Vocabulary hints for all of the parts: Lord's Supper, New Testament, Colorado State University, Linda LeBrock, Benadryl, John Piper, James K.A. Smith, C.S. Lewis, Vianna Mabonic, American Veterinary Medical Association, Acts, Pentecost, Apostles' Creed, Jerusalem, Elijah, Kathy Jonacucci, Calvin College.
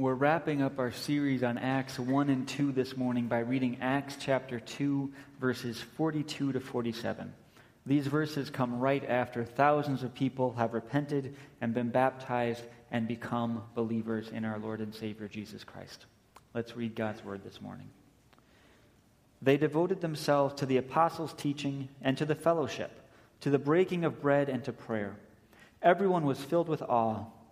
We're wrapping up our series on Acts 1 and 2 this morning by reading Acts chapter 2, verses 42 to 47. These verses come right after thousands of people have repented and been baptized and become believers in our Lord and Savior Jesus Christ. Let's read God's word this morning. They devoted themselves to the apostles' teaching and to the fellowship, to the breaking of bread and to prayer. Everyone was filled with awe,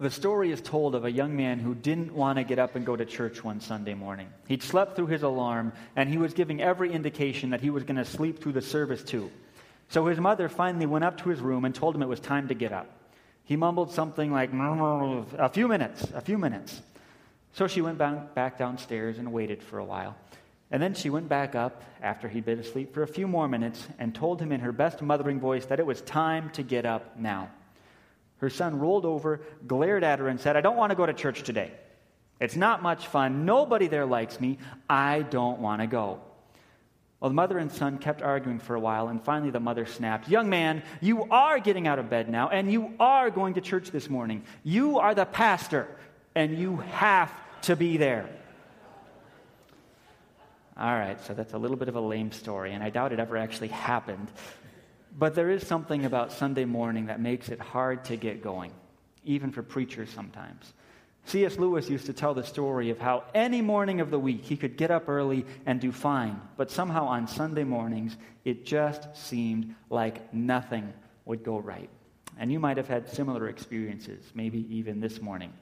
The story is told of a young man who didn't want to get up and go to church one Sunday morning. He'd slept through his alarm, and he was giving every indication that he was going to sleep through the service too. So his mother finally went up to his room and told him it was time to get up. He mumbled something like, a few minutes. So she went back downstairs and waited for a while. And then she went back up after he'd been asleep for a few more minutes and told him in her best mothering voice that it was time to get up now. Her son rolled over, glared at her, and said, "I don't want to go to church today. It's not much fun. Nobody there likes me. I don't want to go." Well, the mother and son kept arguing for a while, and finally the mother snapped, "Young man, you are getting out of bed now, and you are going to church this morning. You are the pastor, and you have to be there." All right, so that's a little bit of a lame story, and I doubt it ever actually happened. But there is something about Sunday morning that makes it hard to get going, even for preachers sometimes. C.S. Lewis used to tell the story of how any morning of the week he could get up early and do fine, but somehow on Sunday mornings it just seemed like nothing would go right. And you might have had similar experiences, maybe even this morning.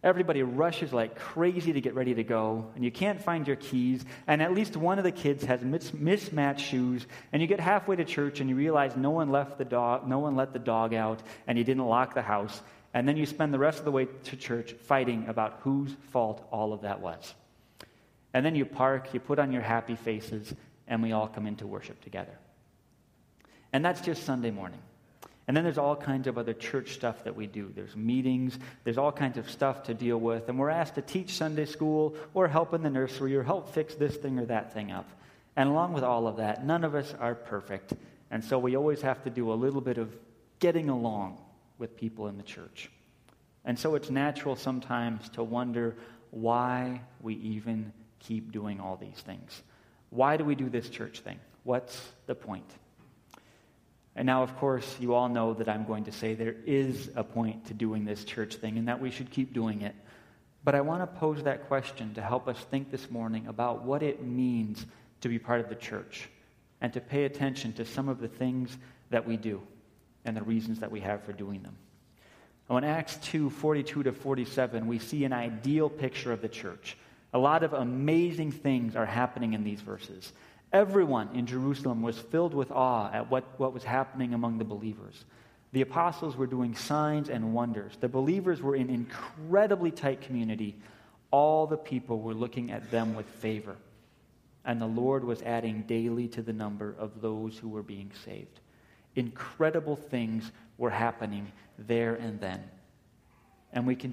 Everybody rushes like crazy to get ready to go, and you can't find your keys, and at least one of the kids has mismatched shoes, and you get halfway to church and you realize no one let the dog out, and you didn't lock the house, and then you spend the rest of the way to church fighting about whose fault all of that was. And then you park, you put on your happy faces, and we all come into worship together. And that's just Sunday morning. And then there's all kinds of other church stuff that we do. There's meetings. There's all kinds of stuff to deal with. And we're asked to teach Sunday school or help in the nursery or help fix this thing or that thing up. And along with all of that, none of us are perfect. And so we always have to do a little bit of getting along with people in the church. And so it's natural sometimes to wonder why we even keep doing all these things. Why do we do this church thing? What's the point? And now, of course, you all know that I'm going to say there is a point to doing this church thing and that we should keep doing it. But I want to pose that question to help us think this morning about what it means to be part of the church and to pay attention to some of the things that we do and the reasons that we have for doing them. Now, in Acts 2, 42 to 47, we see an ideal picture of the church. A lot of amazing things are happening in these verses. Everyone in Jerusalem was filled with awe at what was happening among the believers. The apostles were doing signs and wonders. The believers were in incredibly tight community. All the people were looking at them with favor. And the Lord was adding daily to the number of those who were being saved. Incredible things were happening there and then. And we can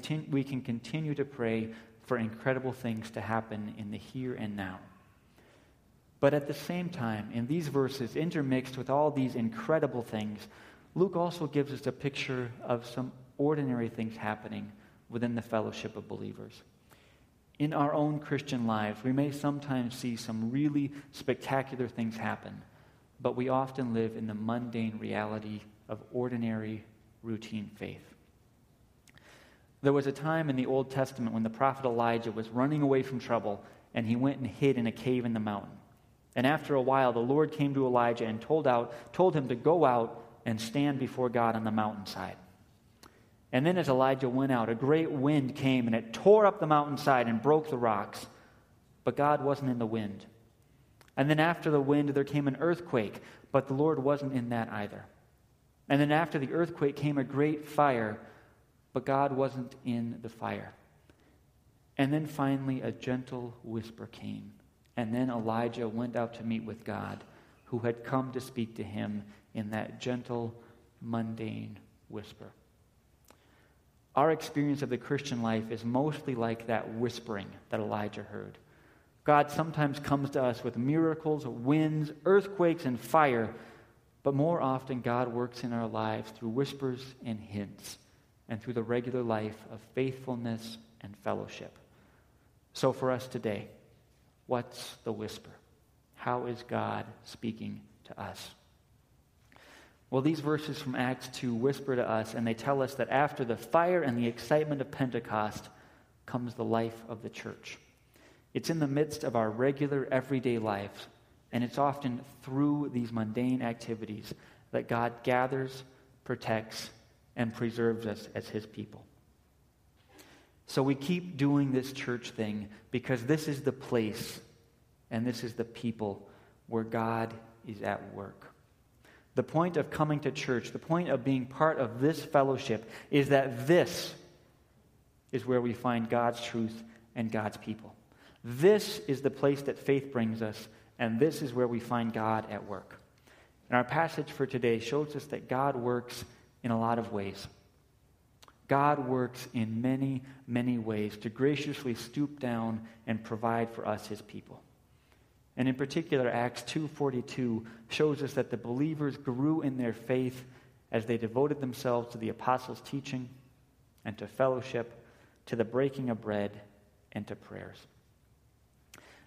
continue to pray for incredible things to happen in the here and now. But at the same time, in these verses, intermixed with all these incredible things, Luke also gives us a picture of some ordinary things happening within the fellowship of believers. In our own Christian lives, we may sometimes see some really spectacular things happen, but we often live in the mundane reality of ordinary, routine faith. There was a time in the Old Testament when the prophet Elijah was running away from trouble, and he went and hid in a cave in the mountain. And after a while, the Lord came to Elijah and told him to go out and stand before God on the mountainside. And then as Elijah went out, a great wind came, and it tore up the mountainside and broke the rocks. But God wasn't in the wind. And then after the wind, there came an earthquake, but the Lord wasn't in that either. And then after the earthquake came a great fire, but God wasn't in the fire. And then finally a gentle whisper came, and then Elijah went out to meet with God, who had come to speak to him in that gentle, mundane whisper. Our experience of the Christian life is mostly like that whispering that Elijah heard. God sometimes comes to us with miracles, winds, earthquakes, and fire, but more often God works in our lives through whispers and hints and through the regular life of faithfulness and fellowship. So for us today, what's the whisper? How is God speaking to us? Well, these verses from Acts 2 whisper to us, and they tell us that after the fire and the excitement of Pentecost comes the life of the church. It's in the midst of our regular, everyday life, and it's often through these mundane activities that God gathers, protects, and preserves us as his people. So we keep doing this church thing because this is the place and this is the people where God is at work. The point of coming to church, the point of being part of this fellowship, is that this is where we find God's truth and God's people. This is the place that faith brings us, and this is where we find God at work. And our passage for today shows us that God works in a lot of ways. God works in many, many ways to graciously stoop down and provide for us, his people. And in particular, Acts 2:42 shows us that the believers grew in their faith as they devoted themselves to the apostles' teaching and to fellowship, to the breaking of bread, and to prayers.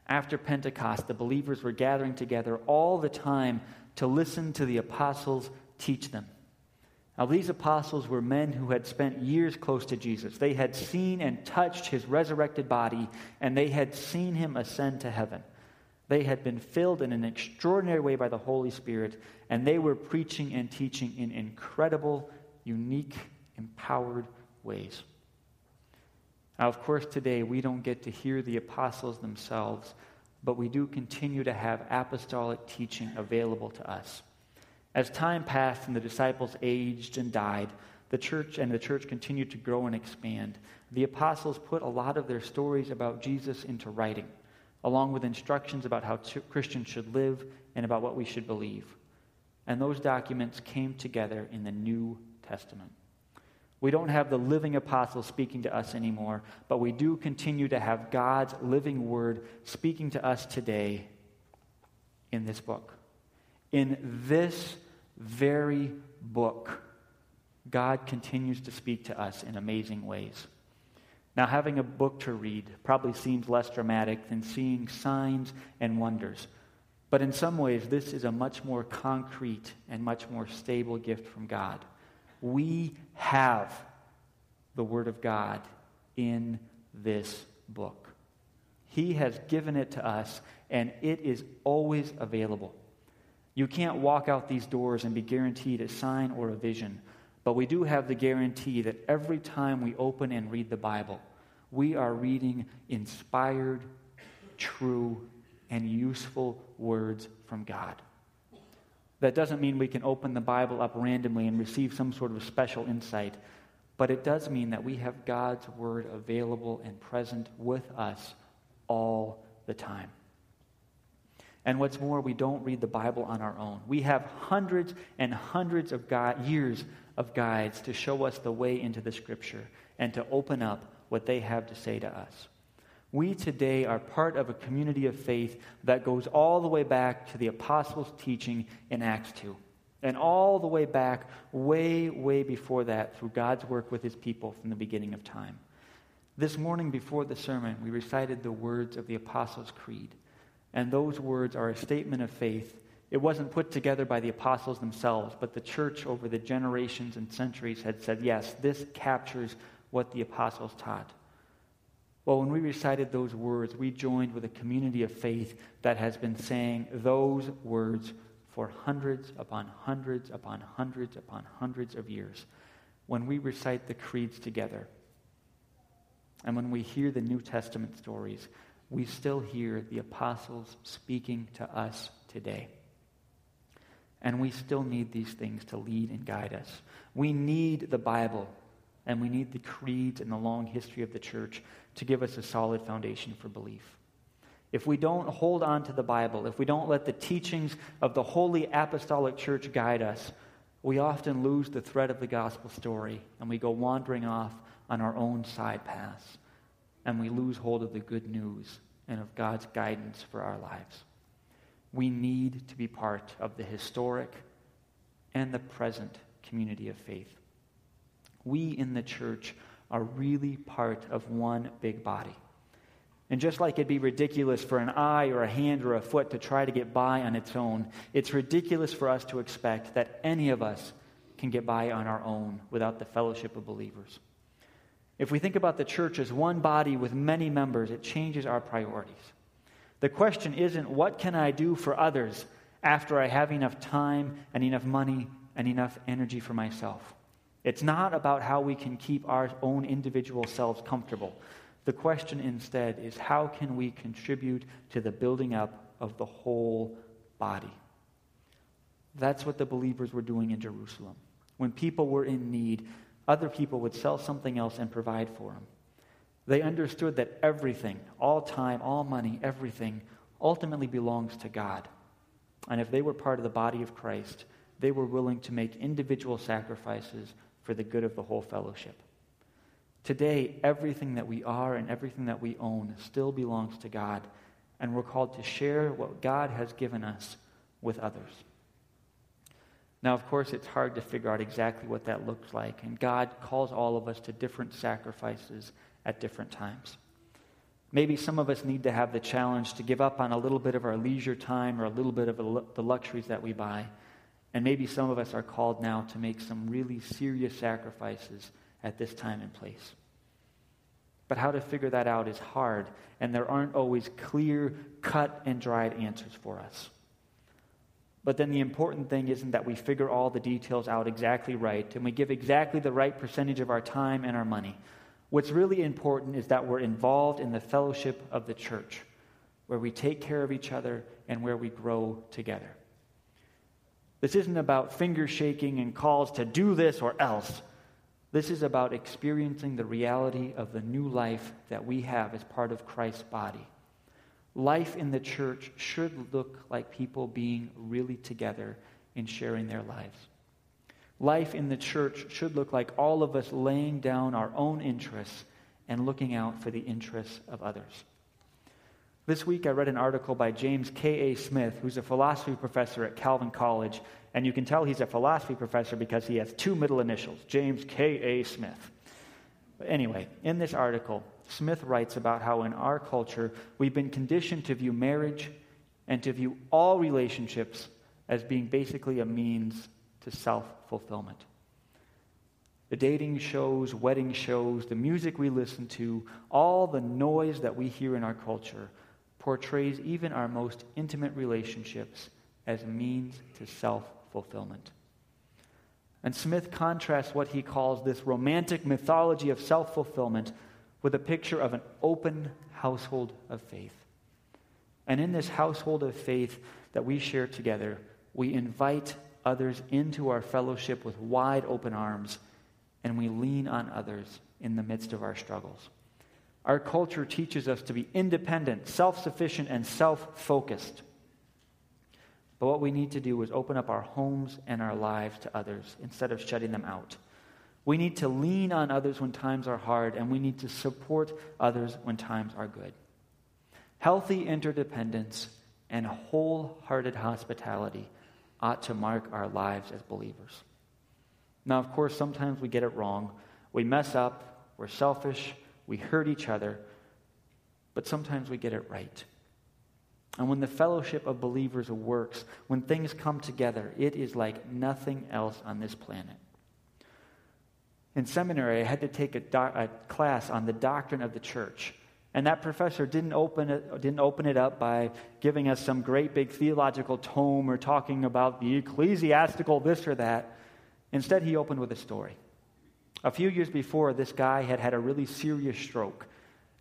After Pentecost, the believers were gathering together all the time to listen to the apostles teach them. Now, these apostles were men who had spent years close to Jesus. They had seen and touched his resurrected body, and they had seen him ascend to heaven. They had been filled in an extraordinary way by the Holy Spirit, and they were preaching and teaching in incredible, unique, empowered ways. Now, of course, today we don't get to hear the apostles themselves, but we do continue to have apostolic teaching available to us. As time passed and the disciples aged and died, the church continued to grow and expand. The apostles put a lot of their stories about Jesus into writing, along with instructions about how Christians should live and about what we should believe. And those documents came together in the New Testament. We don't have the living apostles speaking to us anymore, but we do continue to have God's living word speaking to us today in this book. In this very book, God continues to speak to us in amazing ways. Now, having a book to read probably seems less dramatic than seeing signs and wonders. But in some ways, this is a much more concrete and much more stable gift from God. We have the Word of God in this book. He has given it to us, and it is always available. You can't walk out these doors and be guaranteed a sign or a vision, but we do have the guarantee that every time we open and read the Bible, we are reading inspired, true, and useful words from God. That doesn't mean we can open the Bible up randomly and receive some sort of special insight, but it does mean that we have God's Word available and present with us all the time. And what's more, we don't read the Bible on our own. We have hundreds and hundreds of years of guides to show us the way into the Scripture and to open up what they have to say to us. We today are part of a community of faith that goes all the way back to the apostles' teaching in Acts 2, and all the way back, way, way before that, through God's work with his people from the beginning of time. This morning before the sermon, we recited the words of the Apostles' Creed, and those words are a statement of faith. It wasn't put together by the apostles themselves, but the church over the generations and centuries had said, yes, this captures what the apostles taught. Well, when we recited those words, we joined with a community of faith that has been saying those words for hundreds upon hundreds upon hundreds upon hundreds of years. When we recite the creeds together, and when we hear the New Testament stories, we still hear the apostles speaking to us today. And we still need these things to lead and guide us. We need the Bible and we need the creeds and the long history of the church to give us a solid foundation for belief. If we don't hold on to the Bible, if we don't let the teachings of the Holy Apostolic Church guide us, we often lose the thread of the gospel story, and we go wandering off on our own side paths, and we lose hold of the good news and of God's guidance for our lives. We need to be part of the historic and the present community of faith. We in the church are really part of one big body. And just like it'd be ridiculous for an eye or a hand or a foot to try to get by on its own, it's ridiculous for us to expect that any of us can get by on our own without the fellowship of believers. If we think about the church as one body with many members, it changes our priorities. The question isn't, what can I do for others after I have enough time and enough money and enough energy for myself? It's not about how we can keep our own individual selves comfortable. The question instead is, how can we contribute to the building up of the whole body? That's what the believers were doing in Jerusalem. When people were in need, other people would sell something else and provide for them. They understood that everything, all time, all money, everything, ultimately belongs to God. And if they were part of the body of Christ, they were willing to make individual sacrifices for the good of the whole fellowship. Today, everything that we are and everything that we own still belongs to God, and we're called to share what God has given us with others. Now, of course, it's hard to figure out exactly what that looks like, and God calls all of us to different sacrifices at different times. Maybe some of us need to have the challenge to give up on a little bit of our leisure time or a little bit of the luxuries that we buy, and maybe some of us are called now to make some really serious sacrifices at this time and place. But how to figure that out is hard, and there aren't always clear, cut and dried answers for us. But then the important thing isn't that we figure all the details out exactly right and we give exactly the right percentage of our time and our money. What's really important is that we're involved in the fellowship of the church, where we take care of each other and where we grow together. This isn't about finger shaking and calls to do this or else. This is about experiencing the reality of the new life that we have as part of Christ's body. Life in the church should look like people being really together and sharing their lives. Life in the church should look like all of us laying down our own interests and looking out for the interests of others. This week I read an article by James K.A. Smith, who's a philosophy professor at Calvin College, and you can tell he's a philosophy professor because he has two middle initials, James K.A. Smith. But anyway, in this article, Smith writes about how in our culture we've been conditioned to view marriage and to view all relationships as being basically a means to self-fulfillment. The dating shows, wedding shows, the music we listen to, all the noise that we hear in our culture portrays even our most intimate relationships as means to self-fulfillment. And Smith contrasts what he calls this romantic mythology of self-fulfillment with a picture of an open household of faith. And in this household of faith that we share together, we invite others into our fellowship with wide open arms, and we lean on others in the midst of our struggles. Our culture teaches us to be independent, self-sufficient, and self-focused. But what we need to do is open up our homes and our lives to others instead of shutting them out. We need to lean on others when times are hard, and we need to support others when times are good. Healthy interdependence and wholehearted hospitality ought to mark our lives as believers. Now, of course, sometimes we get it wrong. We mess up, we're selfish, we hurt each other, but sometimes we get it right. And when the fellowship of believers works, when things come together, it is like nothing else on this planet. In seminary, I had to take a class on the doctrine of the church, and that professor didn't open it up by giving us some great big theological tome or talking about the ecclesiastical this or that. Instead, he opened with a story. A few years before, this guy had had a really serious stroke,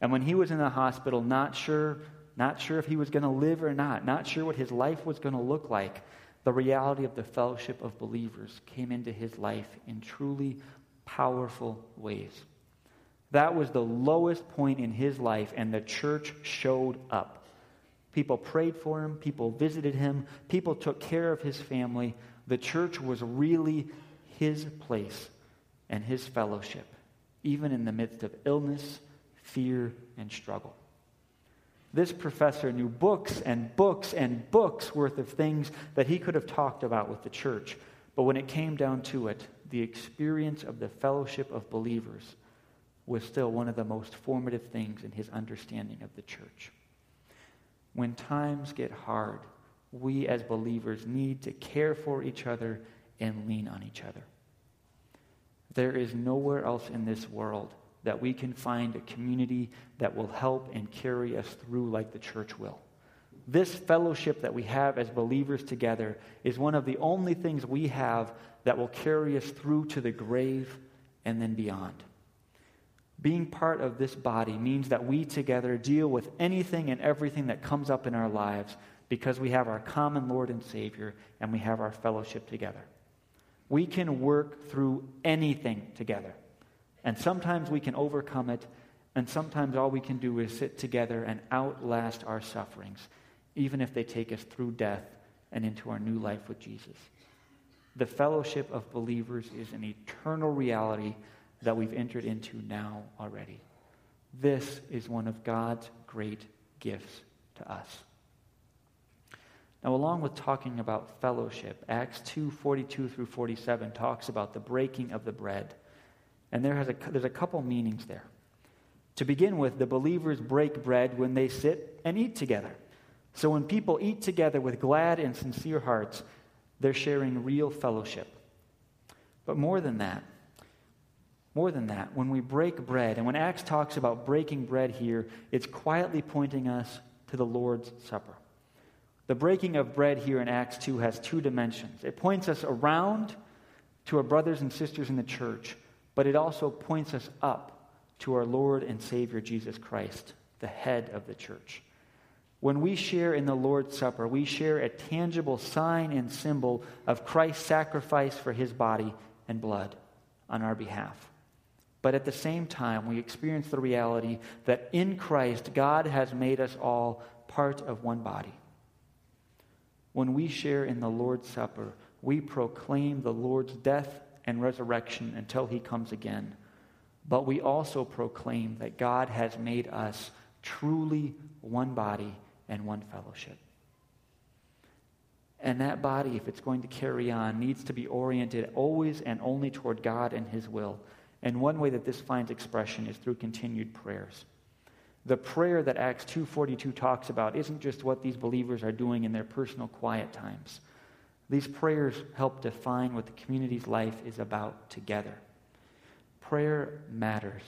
and when he was in the hospital, not sure if he was going to live or not, not sure what his life was going to look like, the reality of the fellowship of believers came into his life in truly powerful ways. That was the lowest point in his life, and the church showed up. People prayed for him. People visited him. People took care of his family. The church was really his place and his fellowship, even in the midst of illness, fear, and struggle. This professor knew books and books and books worth of things that he could have talked about with the church. But when it came down to it, the experience of the fellowship of believers was still one of the most formative things in his understanding of the church. When times get hard, we as believers need to care for each other and lean on each other. There is nowhere else in this world that we can find a community that will help and carry us through like the church will. This fellowship that we have as believers together is one of the only things we have that will carry us through to the grave and then beyond. Being part of this body means that we together deal with anything and everything that comes up in our lives because we have our common Lord and Savior and we have our fellowship together. We can work through anything together. And sometimes we can overcome it, and sometimes all we can do is sit together and outlast our sufferings, even if they take us through death and into our new life with Jesus. The fellowship of believers is an eternal reality that we've entered into now already. This is one of God's great gifts to us. Now, along with talking about fellowship, Acts 2:42 through 47 talks about the breaking of the bread. And there's a couple meanings there. To begin with, the believers break bread when they sit and eat together. So when people eat together with glad and sincere hearts, they're sharing real fellowship. But more than that, when we break bread, and when Acts talks about breaking bread here, it's quietly pointing us to the Lord's Supper. The breaking of bread here in Acts 2 has two dimensions. It points us around to our brothers and sisters in the church, but it also points us up to our Lord and Savior Jesus Christ, the head of the church. When we share in the Lord's Supper, we share a tangible sign and symbol of Christ's sacrifice for his body and blood on our behalf. But at the same time, we experience the reality that in Christ, God has made us all part of one body. When we share in the Lord's Supper, we proclaim the Lord's death and resurrection until he comes again. But we also proclaim that God has made us truly one body and one fellowship. And that body, if it's going to carry on, needs to be oriented always and only toward God and his will. And one way that this finds expression is through continued prayers. The prayer that Acts 2:42 talks about isn't just what these believers are doing in their personal quiet times. These prayers help define what the community's life is about together. Prayer matters,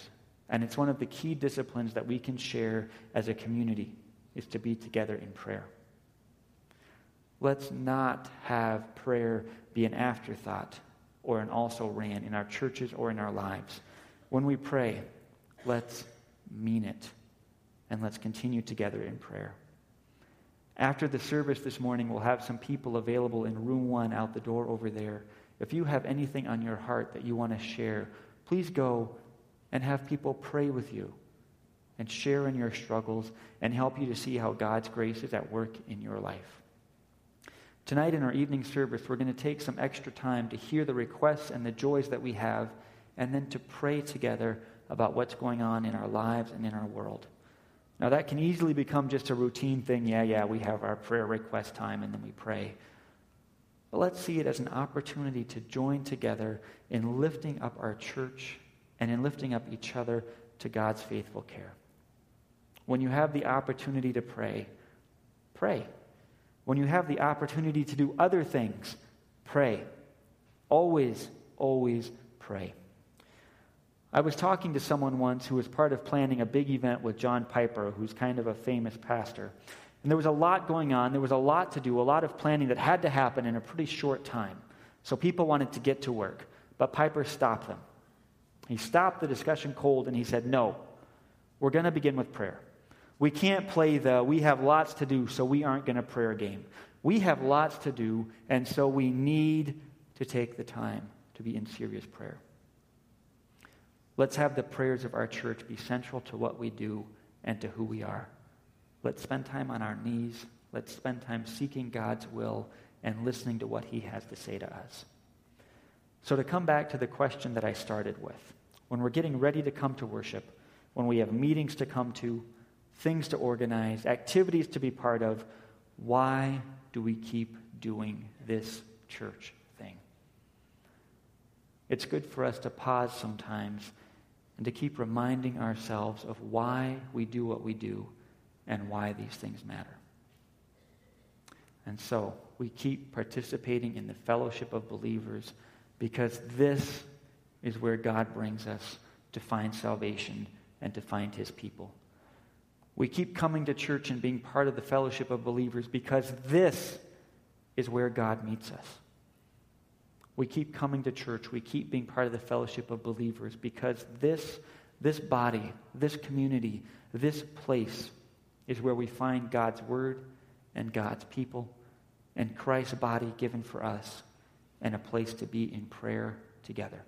and it's one of the key disciplines that we can share as a community, is to be together in prayer. Let's not have prayer be an afterthought or an also-ran in our churches or in our lives. When we pray, let's mean it, and let's continue together in prayer. After the service this morning, we'll have some people available in room 1 out the door over there. If you have anything on your heart that you want to share, please go and have people pray with you and share in your struggles and help you to see how God's grace is at work in your life. Tonight in our evening service, we're going to take some extra time to hear the requests and the joys that we have and then to pray together about what's going on in our lives and in our world. Now, that can easily become just a routine thing. Yeah, we have our prayer request time, and then we pray. But let's see it as an opportunity to join together in lifting up our church and in lifting up each other to God's faithful care. When you have the opportunity to pray, pray. When you have the opportunity to do other things, pray. Always, always pray. I was talking to someone once who was part of planning a big event with John Piper, who's kind of a famous pastor. And there was a lot going on. There was a lot to do, a lot of planning that had to happen in a pretty short time. So people wanted to get to work, but Piper stopped them. He stopped the discussion cold, and he said, no, we're going to begin with prayer. We can't play we have lots to do, so we aren't going to prayer game. We have lots to do, and so we need to take the time to be in serious prayer. Let's have the prayers of our church be central to what we do and to who we are. Let's spend time on our knees. Let's spend time seeking God's will and listening to what he has to say to us. So to come back to the question that I started with, when we're getting ready to come to worship, when we have meetings to come to, things to organize, activities to be part of, why do we keep doing this church thing? It's good for us to pause sometimes and to keep reminding ourselves of why we do what we do and why these things matter. And so we keep participating in the fellowship of believers because this is where God brings us to find salvation and to find his people. We keep coming to church and being part of the fellowship of believers because this is where God meets us. We keep coming to church. We keep being part of the fellowship of believers because this body, this community, this place is where we find God's word and God's people and Christ's body given for us and a place to be in prayer together.